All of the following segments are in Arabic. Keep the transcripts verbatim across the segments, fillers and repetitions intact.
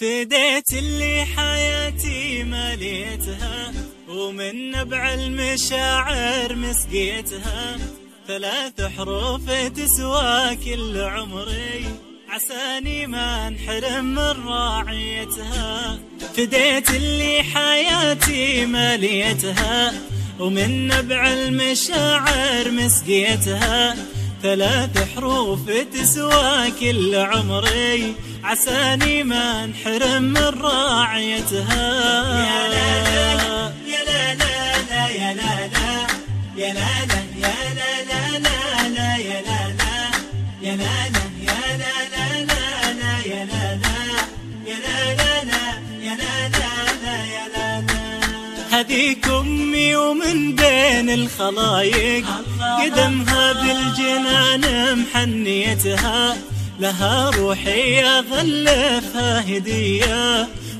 فديت اللي حياتي مليتها ومن نبع المشاعر مسقيتها، ثلاث حروف تسوى كل عمري عساني ما انحرم من راعيتها. فديت اللي حياتي مليتها ومن نبع المشاعر مسقيتها، ثلاث حروف تسوى كل عمري عساني ما انحرم من راعيتها. يا لا لا يا لا لا يا لا لا يا لا لا يا لا لا لا لا يا لا لا يا لا لا يا لا لا لا لا يا لا لا يا لا لا لا يا لا لا يا لا لا. هذيك أمي ومن بين الخلايق قدمها بالجنان محنيتها، لها روحي أغلفها هدية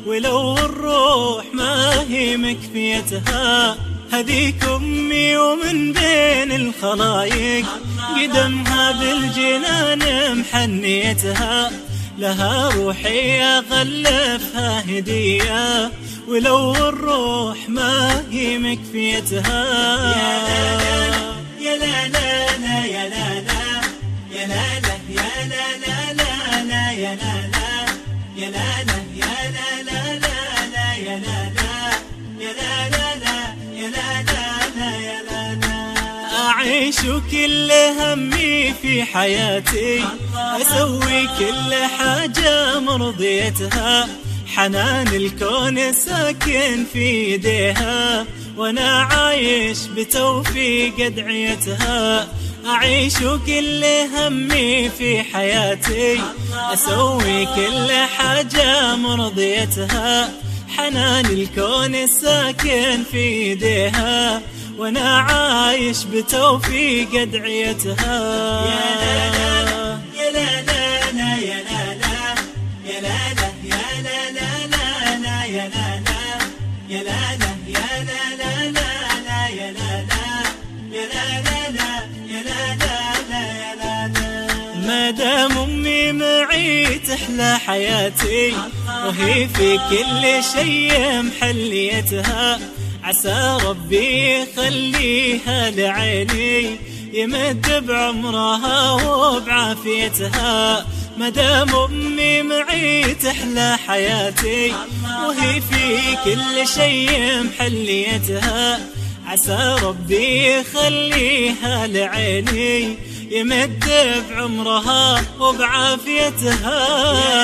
ولو الروح ما هي مكفيتها. هذيك أمي ومن بين الخلايق قدمها بالجنان محنيتها، لها روحي أغلفها هدية ولو الروح ما هي مكفيتها. يا لا لا لا يا لا لا يا لا لا يا لا لا لا لا يا لا لا يا لا لا يا لا لا لا لا يا لا لا يا لا لا يا لا لا يا لا لا. أعيش كل همي في حياتي، أسوي كل حاجة مرضيتها، حنان الكون ساكن في يديها وأنا عايش بتوفيق أدعيتها. أعيش كل همي في حياتي، أسوي كل حاجة مرضيتها، حنان الكون ساكن في يديها وأنا عايش بتوفيق أدعيتها. يا لا لا يا لا لا يا لا لا يا لا لا يا لا لا لا يا لا لا يا لا لا يا لا لا لا يا لا لا يا لا لا يا لا لا يا لا لا. ما دام أمي معي تحلى حياتي وهي في كل شيء محليتها، عسى ربي يخليها لعيني يمد بعمرها وبعافيتها. مدام أمي معي تحلى حياتي وهي في كل شيء محليتها، عسى ربي يخليها لعيني يمد بعمرها وبعافيتها.